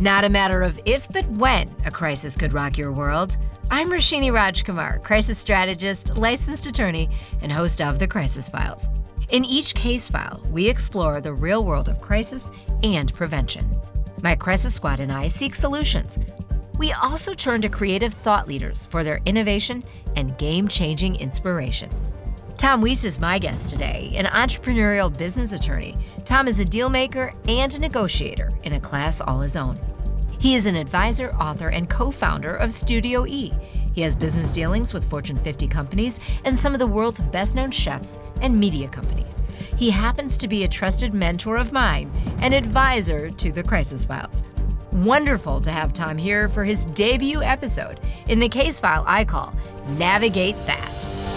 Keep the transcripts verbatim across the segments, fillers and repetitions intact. Not a matter of if, but when a crisis could rock your world. I'm Roshini Rajkumar, crisis strategist, licensed attorney, and host of The Crisis Files. In each case file, we explore the real world of crisis and prevention. My crisis squad and I seek solutions. We also turn to creative thought leaders for their innovation and game-changing inspiration. Tom Wiese is my guest today, an entrepreneurial business attorney. Tom is a deal maker and a negotiator in a class all his own. He is an advisor, author, and co-founder of Studio E. He has business dealings with Fortune fifty companies and some of the world's best-known chefs and media companies. He happens to be a trusted mentor of mine and advisor to The Crisis Files. Wonderful to have Tom here for his debut episode in the case file I call Navigate That.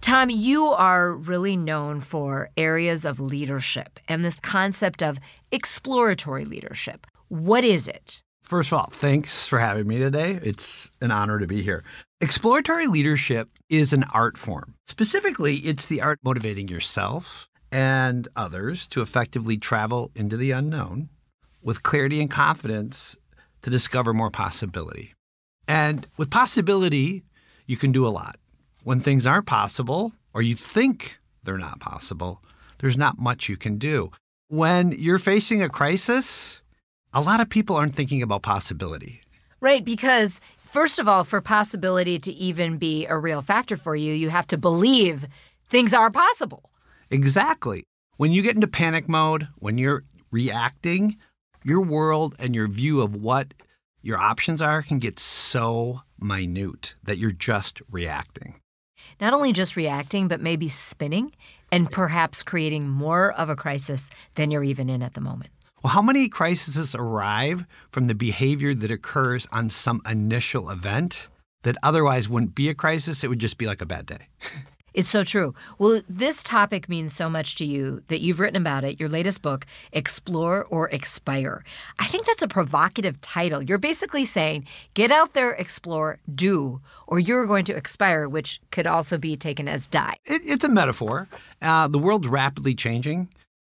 Tom, you are really known for areas of leadership and this concept of exploratory leadership. What is it? First of all, thanks for having me today. It's an honor to be here. Exploratory leadership is an art form. Specifically, it's the art of motivating yourself and others to effectively travel into the unknown with clarity and confidence to discover more possibility. And with possibility, you can do a lot. When things aren't possible, or you think they're not possible, there's not much you can do. When you're facing a crisis, a lot of people aren't thinking about possibility. Right, because first of all, for possibility to even be a real factor for you, you have to believe things are possible. Exactly. When you get into panic mode, when you're reacting, your world and your view of what your options are can get so minute that you're just reacting. Not only just reacting, but maybe spinning and perhaps creating more of a crisis than you're even in at the moment. Well, how many crises arrive from the behavior that occurs on some initial event that otherwise wouldn't be a crisis? It would just be like a bad day. It's so true. Well, this topic means so much to you that you've written about it, your latest book, Explore or Expire. I think that's a provocative title. You're basically saying, get out there, explore, do, or you're going to expire, which could also be taken as die. It, it's a metaphor. Uh, the world's rapidly changing.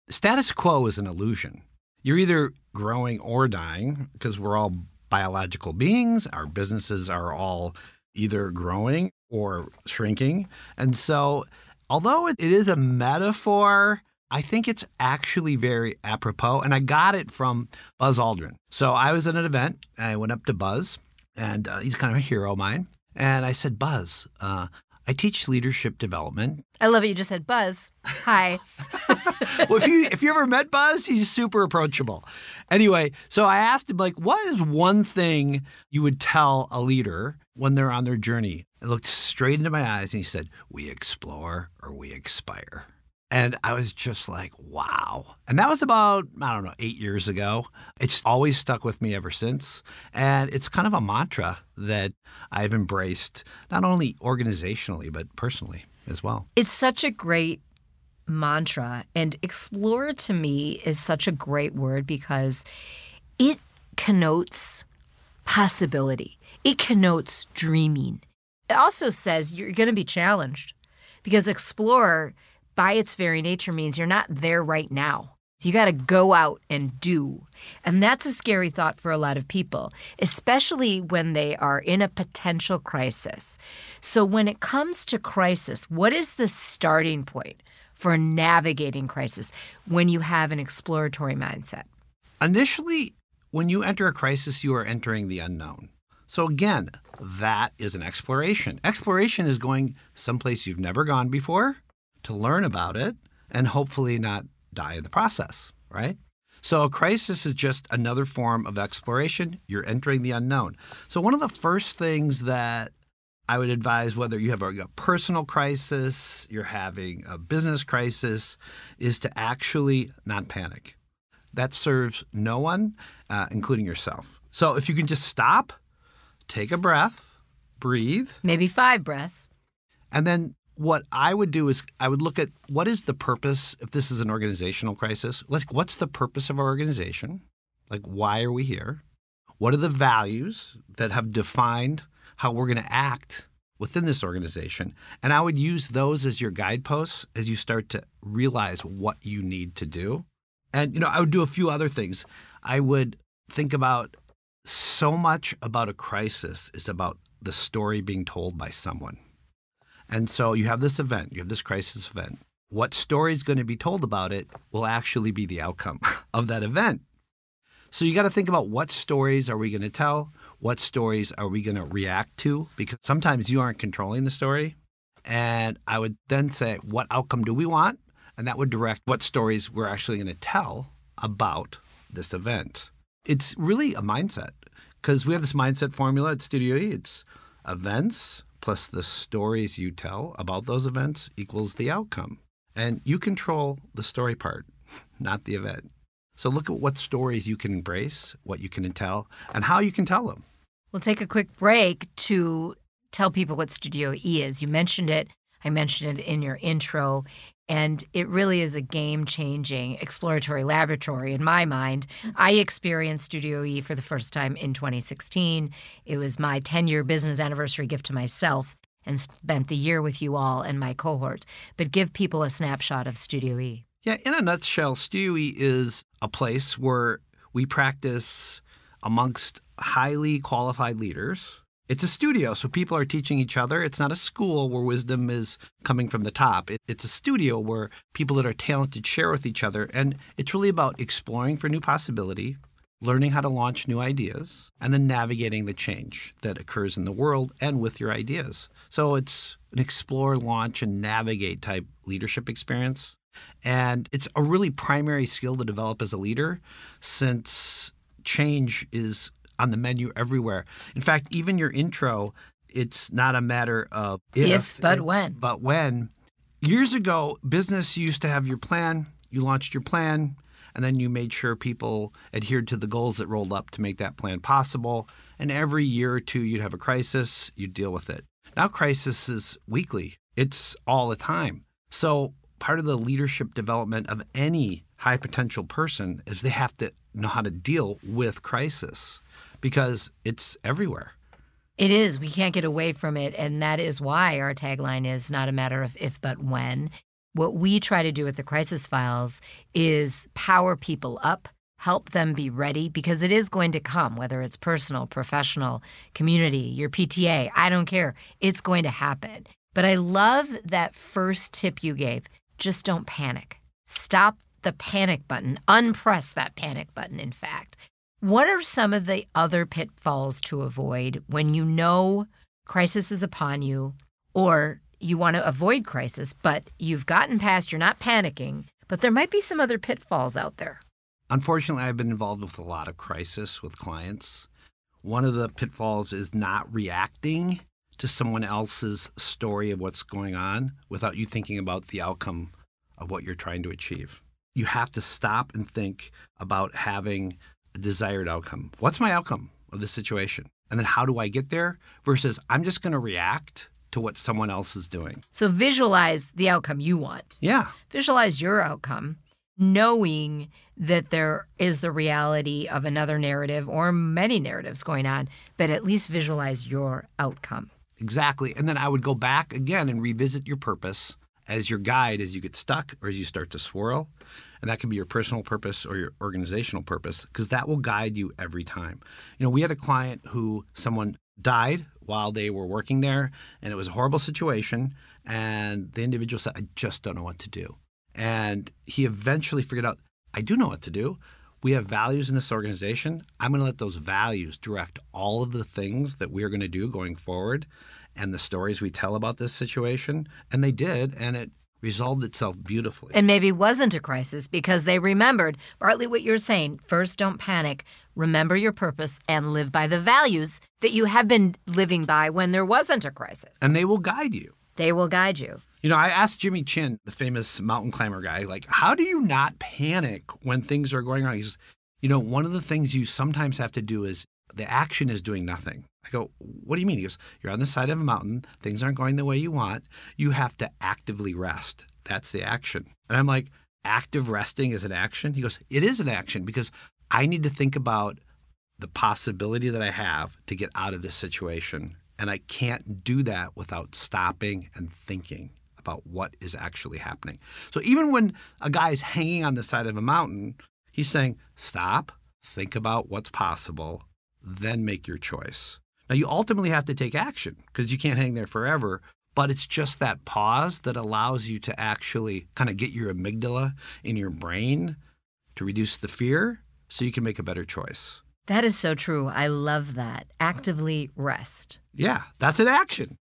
Status quo is an illusion. You're either growing or dying because we're all biological beings. Our businesses are all either growing or shrinking. And so although it is a metaphor, I think it's actually very apropos. And I got it from Buzz Aldrin. So I was at an event. I went up to Buzz, and uh, he's kind of a hero of mine. And I said, Buzz, uh, I teach leadership development. I love it. You just said, Buzz, hi. Well, if you if you ever met Buzz, he's super approachable. Anyway, so I asked him, like, what is one thing you would tell a leader when they're on their journey? I looked straight into my eyes and he said, we explore or we expire. And I was just like, wow. And that was about, I don't know, eight years ago. It's always stuck with me ever since. And it's kind of a mantra that I've embraced, not only organizationally, but personally as well. It's such a great mantra. And explore to me is such a great word because it connotes possibility. It connotes dreaming. It also says you're going to be challenged because explore, by its very nature, means you're not there right now. So you got to go out and do. And that's a scary thought for a lot of people, especially when they are in a potential crisis. So when it comes to crisis, what is the starting point for navigating crisis when you have an exploratory mindset? Initially, when you enter a crisis, you are entering the unknown. So again, that is an exploration. Exploration is going someplace you've never gone before to learn about it and hopefully not die in the process, right? So a crisis is just another form of exploration. You're entering the unknown. So one of the first things that I would advise, whether you have a, a personal crisis, you're having a business crisis, is to actually not panic. That serves no one, uh, including yourself. So if you can just stop, take a breath, breathe. Maybe five breaths. And then what I would do is I would look at what is the purpose, if this is an organizational crisis, like what's the purpose of our organization? Like, why are we here? What are the values that have defined how we're going to act within this organization? And I would use those as your guideposts as you start to realize what you need to do. And, you know, I would do a few other things. I would think about so much about a crisis is about the story being told by someone. And so you have this event, you have this crisis event. What story is going to be told about it will actually be the outcome of that event. So you got to think about what stories are we going to tell? What stories are we going to react to? Because sometimes you aren't controlling the story. And I would then say, what outcome do we want? And that would direct what stories we're actually going to tell about this event. It's really a mindset, because we have this mindset formula at Studio E. It's events plus the stories you tell about those events equals the outcome. And you control the story part, not the event. So look at what stories you can embrace, what you can tell, and how you can tell them. We'll take a quick break to tell people what Studio E is. You mentioned it. I mentioned it in your intro. And it really is a game-changing exploratory laboratory in my mind. I experienced Studio E for the first time in twenty sixteen. It was my ten-year business anniversary gift to myself, and spent the year with you all and my cohort. But give people a snapshot of Studio E. Yeah, in a nutshell, Studio E is a place where we practice amongst highly qualified leaders. It's a studio, so people are teaching each other. It's not a school where wisdom is coming from the top. It, it's a studio where people that are talented share with each other. And it's really about exploring for new possibility, learning how to launch new ideas, and then navigating the change that occurs in the world and with your ideas. So it's an explore, launch, and navigate type leadership experience. And it's a really primary skill to develop as a leader, since change is on the menu everywhere. In fact, even your intro, it's not a matter of if, if but when. But when. Years ago, business used to have your plan, you launched your plan, and then you made sure people adhered to the goals that rolled up to make that plan possible. And every year or two, you'd have a crisis, you'd deal with it. Now crisis is weekly. It's all the time. So part of the leadership development of any high potential person is they have to know how to deal with crisis, because it's everywhere. It is. We can't get away from it. And that is why our tagline is not a matter of if, but when. What we try to do with the Crisis Files is power people up, help them be ready, because it is going to come, whether it's personal, professional, community, your P T A, I don't care. It's going to happen. But I love that first tip you gave. Just don't panic. Stop the panic button. Unpress that panic button, in fact. What are some of the other pitfalls to avoid when you know crisis is upon you, or you want to avoid crisis, but you've gotten past, you're not panicking, but there might be some other pitfalls out there? Unfortunately, I've been involved with a lot of crisis with clients. One of the pitfalls is not reacting to someone else's story of what's going on without you thinking about the outcome of what you're trying to achieve. You have to stop and think about having a desired outcome. What's my outcome of this situation? And then how do I get there? Versus I'm just going to react to what someone else is doing. So visualize the outcome you want. Yeah. Visualize your outcome, knowing that there is the reality of another narrative or many narratives going on, but at least visualize your outcome. Exactly. And then I would go back again and revisit your purpose as your guide as you get stuck or as you start to swirl. And that can be your personal purpose or your organizational purpose, because that will guide you every time. You know, we had a client who someone died while they were working there, and it was a horrible situation. And the individual said, I just don't know what to do. And he eventually figured out, I do know what to do. We have values in this organization. I'm going to let those values direct all of the things that we're going to do going forward and the stories we tell about this situation. And they did, and it resolved itself beautifully. And maybe wasn't a crisis because they remembered, Bartley, what you're saying. First, don't panic. Remember your purpose and live by the values that you have been living by when there wasn't a crisis. And they will guide you. They will guide you. You know, I asked Jimmy Chin, the famous mountain climber guy, like, how do you not panic when things are going on? He says, you know, one of the things you sometimes have to do is the action is doing nothing. I go, what do you mean? He goes, you're on the side of a mountain. Things aren't going the way you want. You have to actively rest. That's the action. And I'm like, active resting is an action? He goes, it is an action, because I need to think about the possibility that I have to get out of this situation. And I can't do that without stopping and thinking about what is actually happening. So even when a guy is hanging on the side of a mountain, he's saying, stop, think about what's possible, then make your choice. Now, you ultimately have to take action because you can't hang there forever, but it's just that pause that allows you to actually kind of get your amygdala in your brain to reduce the fear so you can make a better choice. That is so true. I love that. Actively rest. Yeah, that's an action.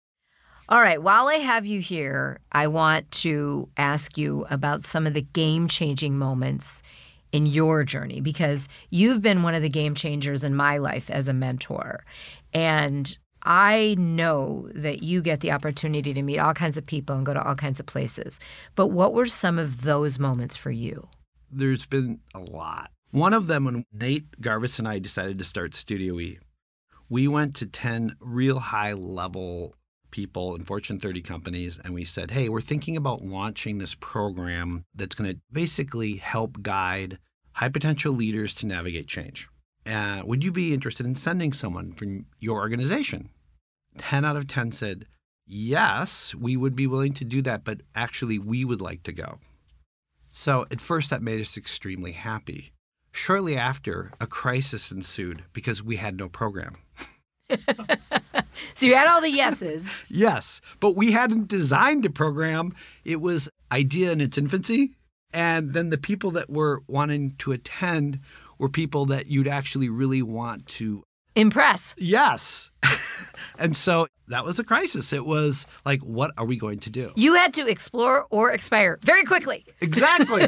All right, while I have you here, I want to ask you about some of the game-changing moments in your journey, because you've been one of the game changers in my life as a mentor. And I know that you get the opportunity to meet all kinds of people and go to all kinds of places. But what were some of those moments for you? There's been a lot. One of them, when Nate Garvis and I decided to start Studio E, we went to ten real high-level people in Fortune thirty companies, and we said, hey, we're thinking about launching this program that's going to basically help guide high-potential leaders to navigate change. Uh, would you be interested in sending someone from your organization? ten out of ten said, yes, we would be willing to do that, but actually we would like to go. So at first that made us extremely happy. Shortly after, a crisis ensued because we had no program. So you had all the yeses. Yes, but we hadn't designed a program. It was idea in its infancy. And then the people that were wanting to attend were people that you'd actually really want to impress. Yes. And so that was a crisis. It was like, what are we going to do? You had to explore or expire very quickly. Exactly.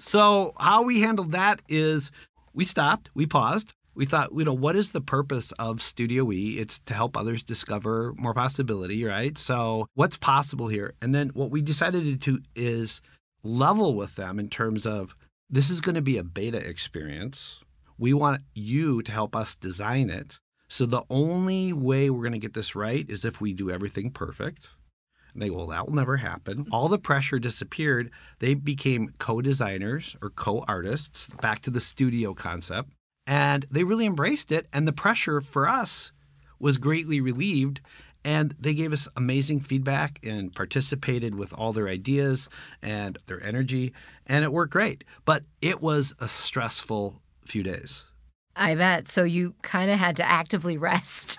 So how we handled that is we stopped, we paused. We thought, you know, what is the purpose of Studio E? It's to help others discover more possibility, right? So what's possible here? And then what we decided to do is level with them in terms of this is going to be a beta experience. We want you to help us design it. So the only way we're going to get this right is if we do everything perfect. And they go, well, that will never happen. All the pressure disappeared. They became co-designers or co-artists, back to the studio concept. And they really embraced it, and the pressure for us was greatly relieved, and they gave us amazing feedback and participated with all their ideas and their energy, and it worked great. But it was a stressful few days. I bet. So you kind of had to actively rest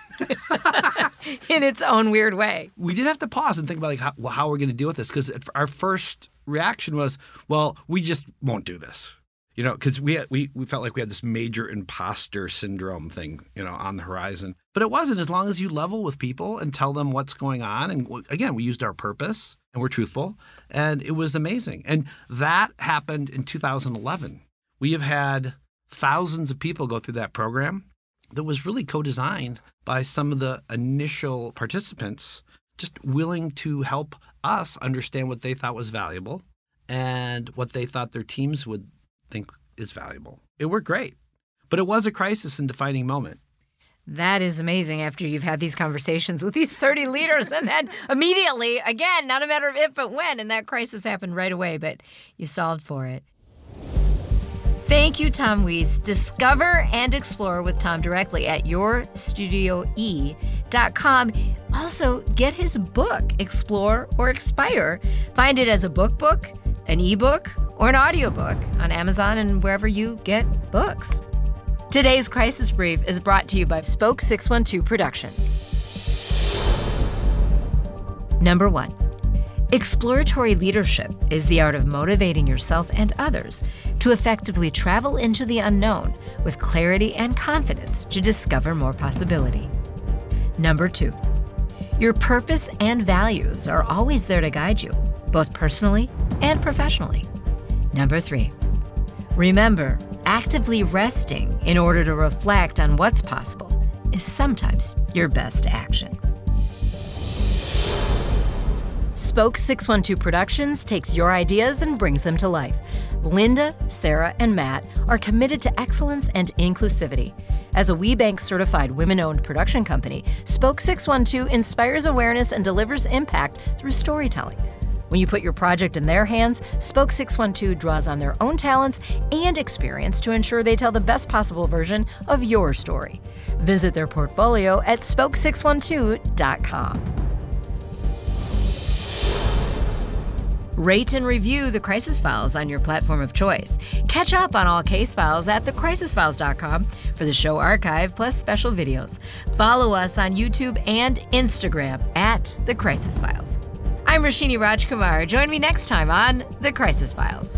in its own weird way. We did have to pause and think about like how, well, how we're going to deal with this, because our first reaction was, well, we just won't do this. You know, because we, we we felt like we had this major imposter syndrome thing, you know, on the horizon. But it wasn't, as long as you level with people and tell them what's going on. And again, we used our purpose and we're truthful. And it was amazing. And that happened in two thousand eleven. We have had thousands of people go through that program that was really co-designed by some of the initial participants, just willing to help us understand what they thought was valuable and what they thought their teams would think is valuable. It worked great, but it was a crisis and defining moment. That is amazing. After you've had these conversations with these thirty leaders, and then immediately, again, not a matter of if but when, and that crisis happened right away, but you solved for it. Thank you, Tom Wiese. Discover and explore with Tom directly at your studio e dot com. Also, get his book, Explore or Expire. Find it as a book book, an ebook, or an audiobook on Amazon and wherever you get books. Today's Crisis Brief is brought to you by Spoke six twelve Productions. Number one, exploratory leadership is the art of motivating yourself and others to effectively travel into the unknown with clarity and confidence to discover more possibility. Number two, your purpose and values are always there to guide you, both personally and professionally. Number three, remember, actively resting in order to reflect on what's possible is sometimes your best action. Spoke six twelve Productions takes your ideas and brings them to life. Linda, Sarah, and Matt are committed to excellence and inclusivity. As a WeBank-certified women-owned production company, Spoke six twelve inspires awareness and delivers impact through storytelling. When you put your project in their hands, Spoke six twelve draws on their own talents and experience to ensure they tell the best possible version of your story. Visit their portfolio at spoke six twelve dot com. Rate and review The Crisis Files on your platform of choice. Catch up on all case files at the crisis files dot com for the show archive plus special videos. Follow us on YouTube and Instagram at The Crisis Files. I'm Roshini Rajkumar. Join me next time on The Crisis Files.